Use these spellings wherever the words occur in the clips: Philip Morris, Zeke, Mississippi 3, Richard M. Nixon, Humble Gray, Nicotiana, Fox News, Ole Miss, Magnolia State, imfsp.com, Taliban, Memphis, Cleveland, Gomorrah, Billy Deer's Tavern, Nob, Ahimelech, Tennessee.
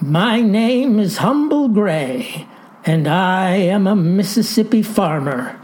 My name is Humble Gray, and I am a Mississippi farmer.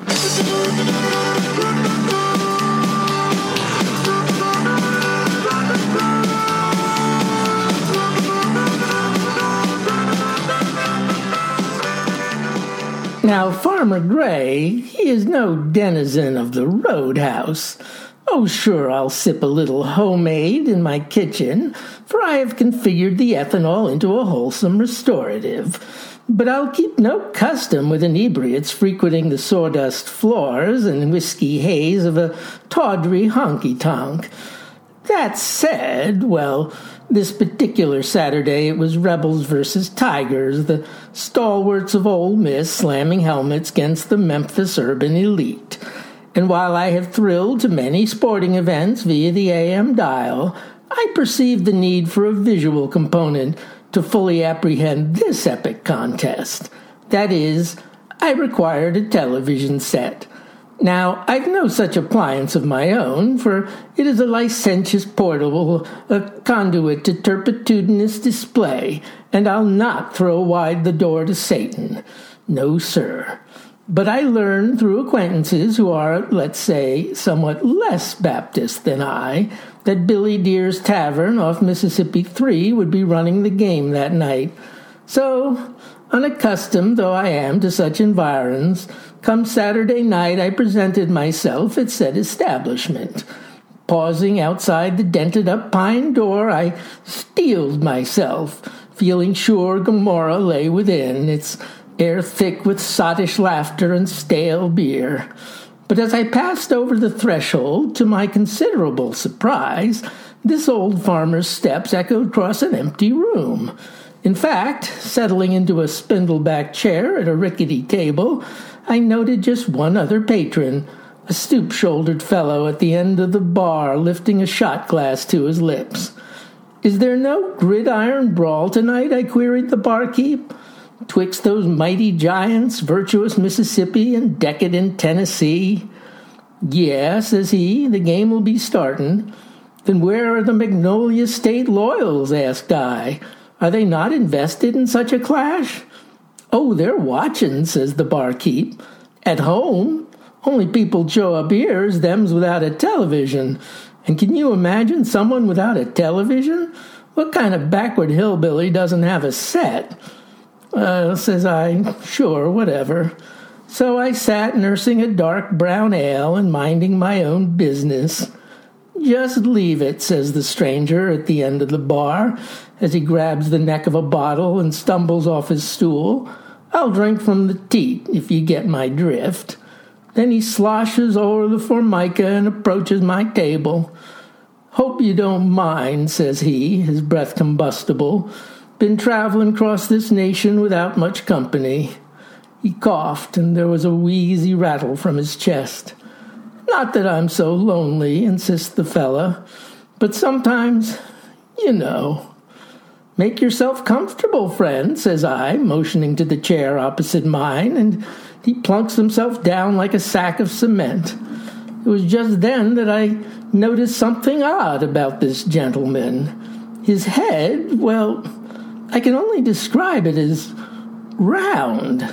Now, Farmer Gray, he is no denizen of the roadhouse. Oh, sure, I'll sip a little homemade in my kitchen, for I have configured the ethanol into a wholesome restorative. But I'll keep no custom with inebriates frequenting the sawdust floors and whiskey haze of a tawdry honky-tonk. That said, well, this particular Saturday it was Rebels versus Tigers, the stalwarts of Ole Miss slamming helmets against the Memphis urban elite. And while I have thrilled to many sporting events via the AM dial, I perceived the need for a visual component to fully apprehend this epic contest. That is, I required a television set. Now, I've no such appliance of my own, for it is a licentious portal, a conduit to turpitudinous display, and I'll not throw wide the door to Satan. No, sir. But I learned through acquaintances who are, let's say, somewhat less Baptist than I, that Billy Deer's Tavern off Mississippi 3 would be running the game that night. So, unaccustomed though I am to such environs, come Saturday night I presented myself at said establishment. Pausing outside the dented-up pine door, I steeled myself, feeling sure Gomorrah lay within, its air thick with sottish laughter and stale beer. But as I passed over the threshold, to my considerable surprise, this old farmer's steps echoed across an empty room. In fact, settling into a spindle-back chair at a rickety table, I noted just one other patron, a stoop-shouldered fellow at the end of the bar lifting a shot glass to his lips. "Is there no gridiron brawl tonight?" I queried the barkeep. "'Twixt those mighty giants, virtuous Mississippi and decadent Tennessee?" "Yeah," says he, "the game will be startin'." "Then where are the Magnolia State Loyals?" asked I. "Are they not invested in such a clash?" "Oh, they're watchin'," says the barkeep. "At home? Only people show up here is them's without a television. And can you imagine someone without a television? What kind of backward hillbilly doesn't have a set?" Says I, "sure, whatever." So I sat nursing a dark brown ale and minding my own business. "Just leave it," says the stranger at the end of the bar, as he grabs the neck of a bottle and stumbles off his stool. "I'll drink from the teat, if you get my drift." Then he sloshes over the formica and approaches my table. "Hope you don't mind," says he, his breath combustible. "Been traveling across this nation without much company." He coughed, and there was a wheezy rattle from his chest. "Not that I'm so lonely," insists the fella, "but sometimes, you know." "Make yourself comfortable, friend," says I, motioning to the chair opposite mine, and he plunks himself down like a sack of cement. It was just then that I noticed something odd about this gentleman. His head, well, I can only describe it as round.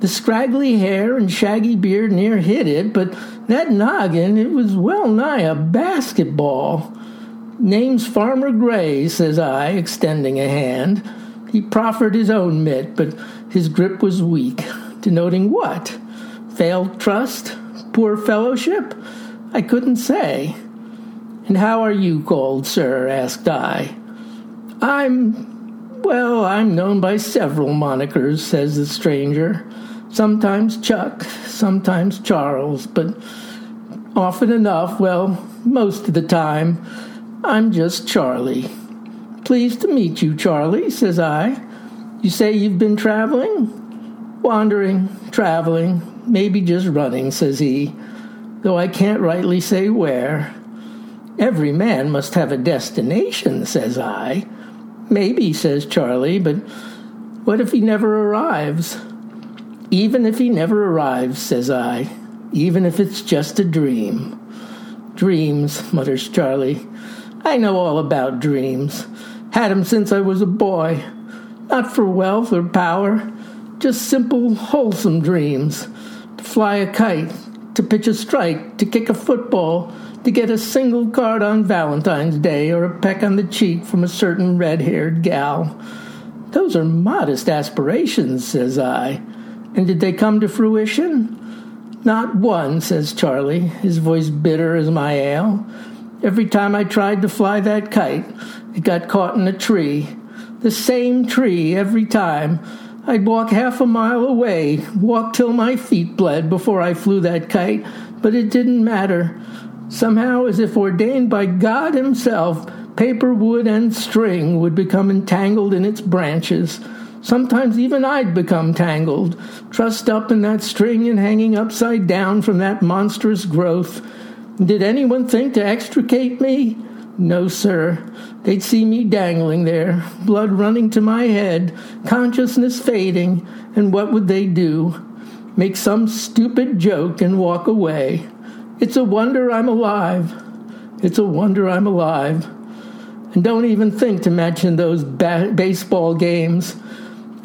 The scraggly hair and shaggy beard near hid it, but that noggin, it was well nigh a basketball. "Name's Farmer Gray," says I, extending a hand. He proffered his own mitt, but his grip was weak, denoting what? Failed trust? Poor fellowship? I couldn't say. "And how are you called, sir?" asked I. I'm known by several monikers," says the stranger. "Sometimes Chuck, sometimes Charles, but often enough, well, most of the time, I'm just Charlie." "Pleased to meet you, Charlie," says I. "You say you've been traveling?" "Wandering, traveling, maybe just running," says he, "though I can't rightly say where." "Every man must have a destination," says I. "Maybe," says Charlie, "but what if he never arrives?" "Even if he never arrives," says I, "even if it's just a dream." "Dreams," mutters Charlie. "I know all about dreams. Had 'em since I was a boy. Not for wealth or power, just simple, wholesome dreams. To fly a kite, to pitch a strike, to kick a football, to get a single card on Valentine's Day or a peck on the cheek from a certain red-haired gal. Those are modest aspirations, says I. And did they come to fruition? Not one, says Charlie, his voice bitter as my ale. Every time I tried to fly that kite, it got caught in a tree. The same tree every time. I'd walk half a mile away, walk till my feet bled before I flew that kite, but it didn't matter. Somehow, as if ordained by God himself, paper, wood, and string would become entangled in its branches. Sometimes even I'd become tangled, trussed up in that string and hanging upside down from that monstrous growth. Did anyone think to extricate me? No, sir. They'd see me dangling there, blood running to my head, consciousness fading, and what would they do? Make some stupid joke and walk away. It's a wonder I'm alive. It's a wonder I'm alive. And don't even think to mention those baseball games.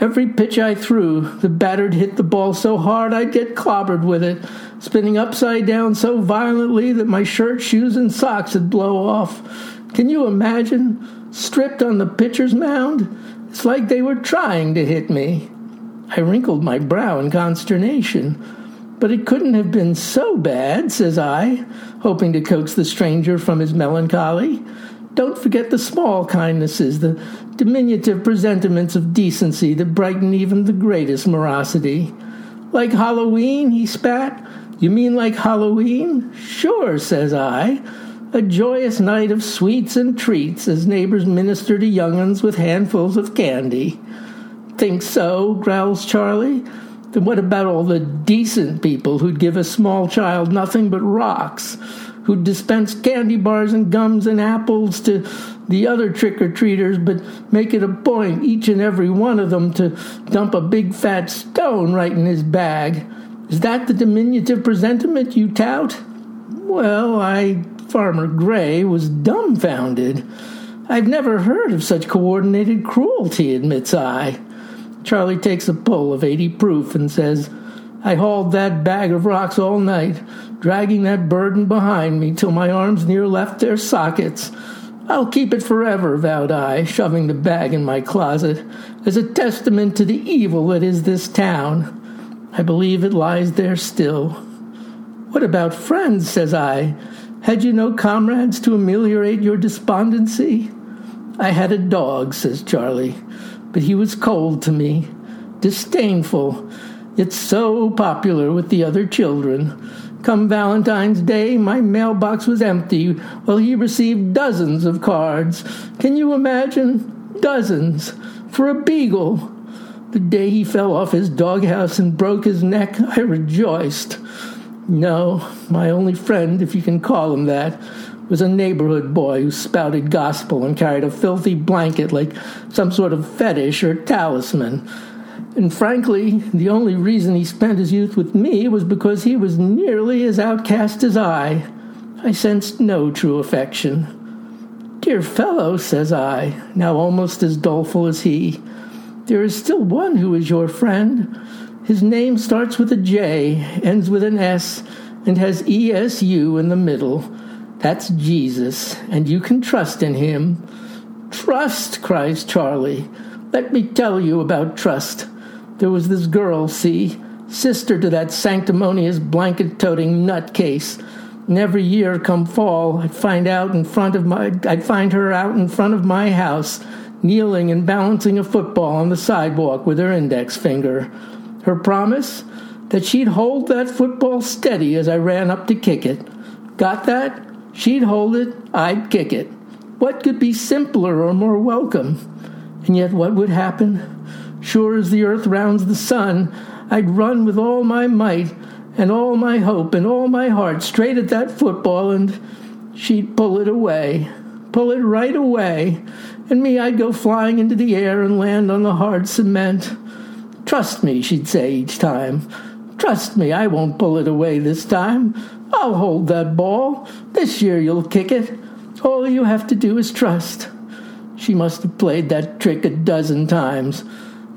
Every pitch I threw, the batter'd hit the ball so hard I'd get clobbered with it, spinning upside down so violently that my shirt, shoes, and socks would blow off. Can you imagine? Stripped on the pitcher's mound? It's like they were trying to hit me. I wrinkled my brow in consternation. But it couldn't have been so bad, says I, hoping to coax the stranger from his melancholy. Don't forget the small kindnesses, the diminutive presentiments of decency that brighten even the greatest morosity. Like Halloween, he spat. You mean like Halloween? Sure, says I. A joyous night of sweets and treats as neighbors minister to young'uns with handfuls of candy. Think so, growls Charlie. Then what about all the decent people who'd give a small child nothing but rocks, who'd dispense candy bars and gums and apples to the other trick-or-treaters, but make it a point, each and every one of them, to dump a big fat stone right in his bag? Is that the diminutive presentiment you tout? Well, Farmer Gray, was dumbfounded. I've never heard of such coordinated cruelty, admits I. Charlie takes a pull of 80 proof and says, I hauled that bag of rocks all night, dragging that burden behind me till my arms near left their sockets. I'll keep it forever, vowed I, shoving the bag in my closet, as a testament to the evil that is this town. I believe it lies there still. What about friends, says I? Had you no comrades to ameliorate your despondency? I had a dog, says Charlie. But he was cold to me, disdainful, yet so popular with the other children. Come Valentine's Day, my mailbox was empty, while he received dozens of cards. Can you imagine? Dozens. For a beagle. The day he fell off his doghouse and broke his neck, I rejoiced. No, my only friend, if you can call him that, was a neighborhood boy who spouted gospel and carried a filthy blanket like some sort of fetish or talisman. And frankly, the only reason he spent his youth with me was because he was nearly as outcast as I. I sensed no true affection. Dear fellow, says I, now almost as doleful as he, there is still one who is your friend. His name starts with a J, ends with an S, and has E-S-U in the middle. That's Jesus, and you can trust in him. Trust, cries Charlie. Let me tell you about trust. There was this girl, see, sister to that sanctimonious blanket-toting nutcase. And every year come fall, I'd find her out in front of my house, kneeling and balancing a football on the sidewalk with her index finger. Her promise? That she'd hold that football steady as I ran up to kick it. Got that? She'd hold it, I'd kick it. What could be simpler or more welcome? And yet what would happen? Sure as the earth rounds the sun, I'd run with all my might and all my hope and all my heart straight at that football, and she'd pull it away, pull it right away, and me, I'd go flying into the air and land on the hard cement. Trust me, she'd say each time. Trust me, I won't pull it away this time. I'll hold that ball. This year you'll kick it. All you have to do is trust. She must have played that trick 12 times.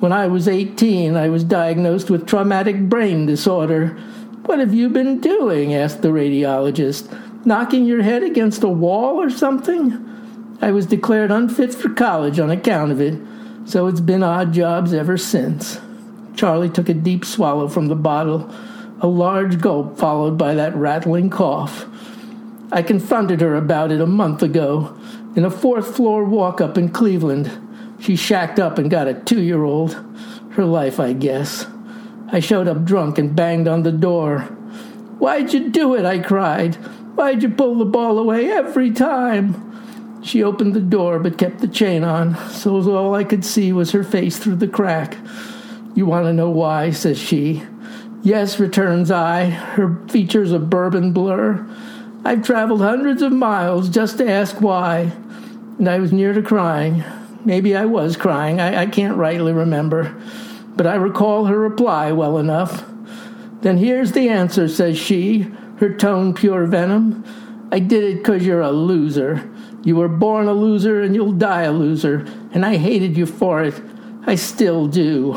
When I was 18, I was diagnosed with traumatic brain disorder. What have you been doing? Asked the radiologist. Knocking your head against a wall or something? I was declared unfit for college on account of it, so it's been odd jobs ever since. Charlie took a deep swallow from the bottle, a large gulp followed by that rattling cough. I confronted her about it a month ago, in a 4th-floor walk-up in Cleveland. She shacked up and got a 2-year-old. Her life, I guess. I showed up drunk and banged on the door. "Why'd you do it?" I cried. "Why'd you pull the ball away every time?" She opened the door but kept the chain on, so all I could see was her face through the crack. "You want to know why?" says she. "Yes," returns I, her features a bourbon blur. "I've traveled hundreds of miles just to ask why." And I was near to crying. Maybe I was crying. I can't rightly remember. But I recall her reply well enough. "Then here's the answer," says she, her tone pure venom. "I did it 'cause you're a loser. You were born a loser and you'll die a loser. And I hated you for it. I still do."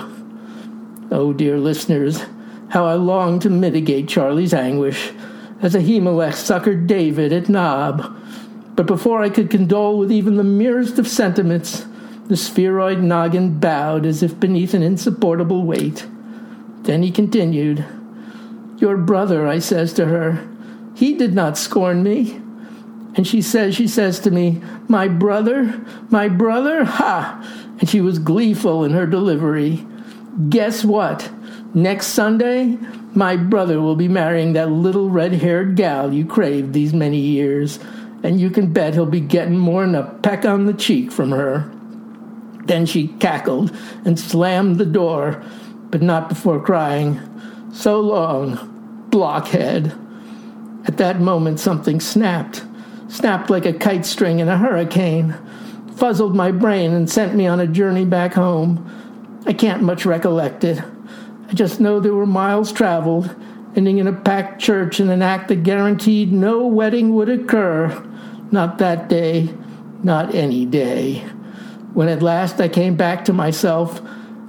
Oh, dear listeners, how I long to mitigate Charlie's anguish, as Ahimelech succored David at Nob. But before I could condole with even the merest of sentiments, the spheroid noggin bowed as if beneath an insupportable weight. Then he continued. "Your brother," I says to her, "he did not scorn me." And she says to me, my brother, ha!" And she was gleeful in her delivery. "Guess what? Next Sunday, my brother will be marrying that little red-haired gal you craved these many years, and you can bet he'll be getting more'n a peck on the cheek from her." Then she cackled and slammed the door, but not before crying, "So long, blockhead." At that moment, something snapped like a kite string in a hurricane, fuzzled my brain and sent me on a journey back home. I can't much recollect it. I just know there were miles traveled, ending in a packed church and an act that guaranteed no wedding would occur. Not that day, not any day. When at last I came back to myself,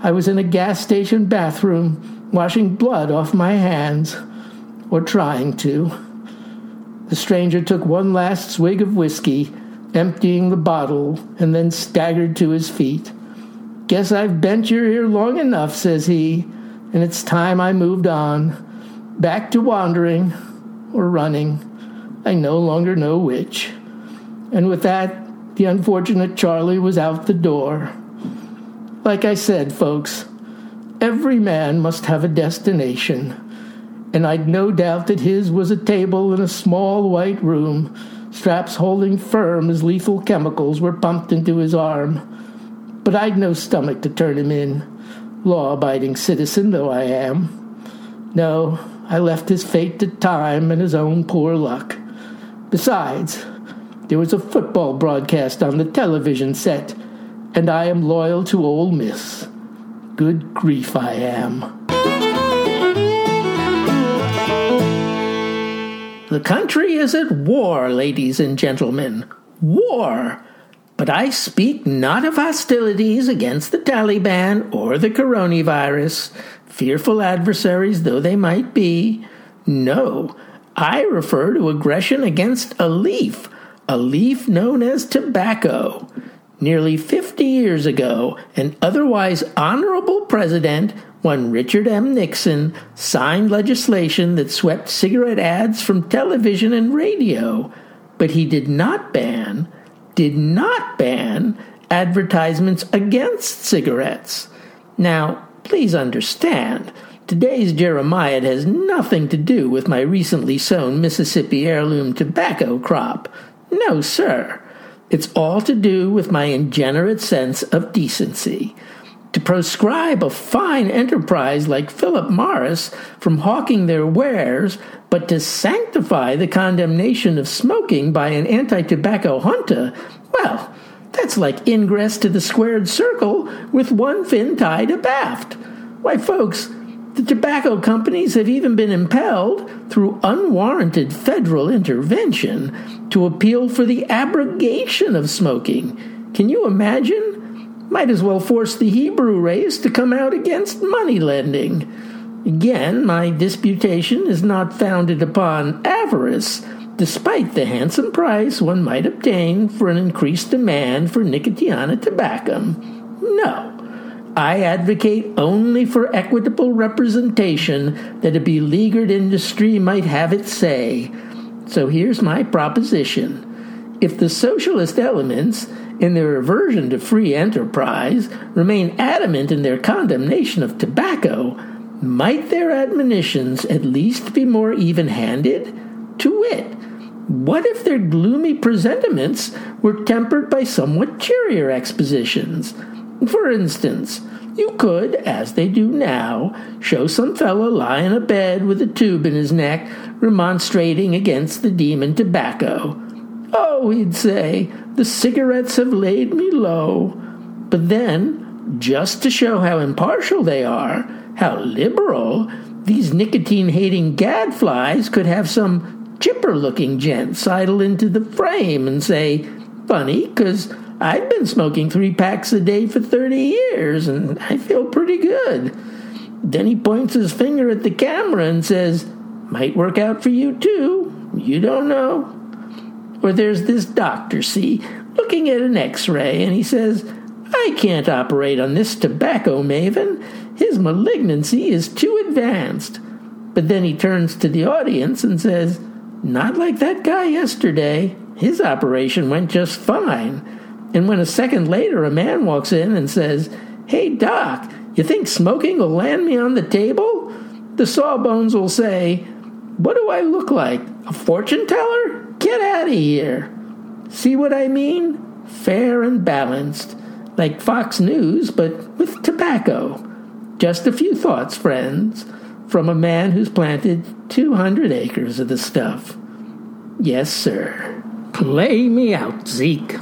I was in a gas station bathroom, washing blood off my hands, or trying to. The stranger took one last swig of whiskey, emptying the bottle, and then staggered to his feet. "Guess I've bent your ear long enough," says he, "and it's time I moved on, back to wandering or running. I no longer know which." And with that, the unfortunate Charlie was out the door. Like I said, folks, every man must have a destination, and I'd no doubt that his was a table in a small white room, straps holding firm as lethal chemicals were pumped into his arm. But I'd no stomach to turn him in, law-abiding citizen though I am. No, I left his fate to time and his own poor luck. Besides, there was a football broadcast on the television set, and I am loyal to Ole Miss. Good grief, I am. The country is at war, ladies and gentlemen. War! But I speak not of hostilities against the Taliban or the coronavirus, fearful adversaries though they might be. No, I refer to aggression against a leaf known as tobacco. Nearly 50 years ago, an otherwise honorable president, one Richard M. Nixon, signed legislation that swept cigarette ads from television and radio, but he did not ban advertisements against cigarettes. Now, please understand, today's jeremiad has nothing to do with my recently sown Mississippi heirloom tobacco crop. No, sir. It's all to do with my ingenerate sense of decency. To proscribe a fine enterprise like Philip Morris from hawking their wares, but to sanctify the condemnation of smoking by an anti-tobacco junta, well, that's like ingress to the squared circle with one fin tied abaft. Why, folks, the tobacco companies have even been impelled, through unwarranted federal intervention, to appeal for the abrogation of smoking. Can you imagine? Might as well force the Hebrew race to come out against money lending. Again, my disputation is not founded upon avarice, despite the handsome price one might obtain for an increased demand for Nicotiana tobacco. No. I advocate only for equitable representation that a beleaguered industry might have its say. So here's my proposition. If the socialist elements, in their aversion to free enterprise, remain adamant in their condemnation of tobacco, might their admonitions at least be more even-handed? To wit, what if their gloomy presentiments were tempered by somewhat cheerier expositions? For instance, you could, as they do now, show some fellow lying abed with a tube in his neck, remonstrating against the demon tobacco. "Oh," he'd say, "the cigarettes have laid me low." But then, just to show how impartial they are, how liberal, these nicotine-hating gadflies could have some chipper-looking gent sidle into the frame and say, "Funny, 'cause I've been smoking 3 packs a day for 30 years, and I feel pretty good." Then he points his finger at the camera and says, "Might work out for you, too. You don't know." Or there's this doctor, see, looking at an X-ray, and he says, "I can't operate on this tobacco maven. His malignancy is too advanced." But then he turns to the audience and says, "Not like that guy yesterday. His operation went just fine." And when a second later a man walks in and says, "Hey, Doc, you think smoking will land me on the table?" the sawbones will say, "What do I look like? A fortune teller? Get out of here." See what I mean? Fair and balanced. Like Fox News, but with tobacco. Just a few thoughts, friends, from a man who's planted 200 acres of the stuff. Yes, sir. Play me out, Zeke.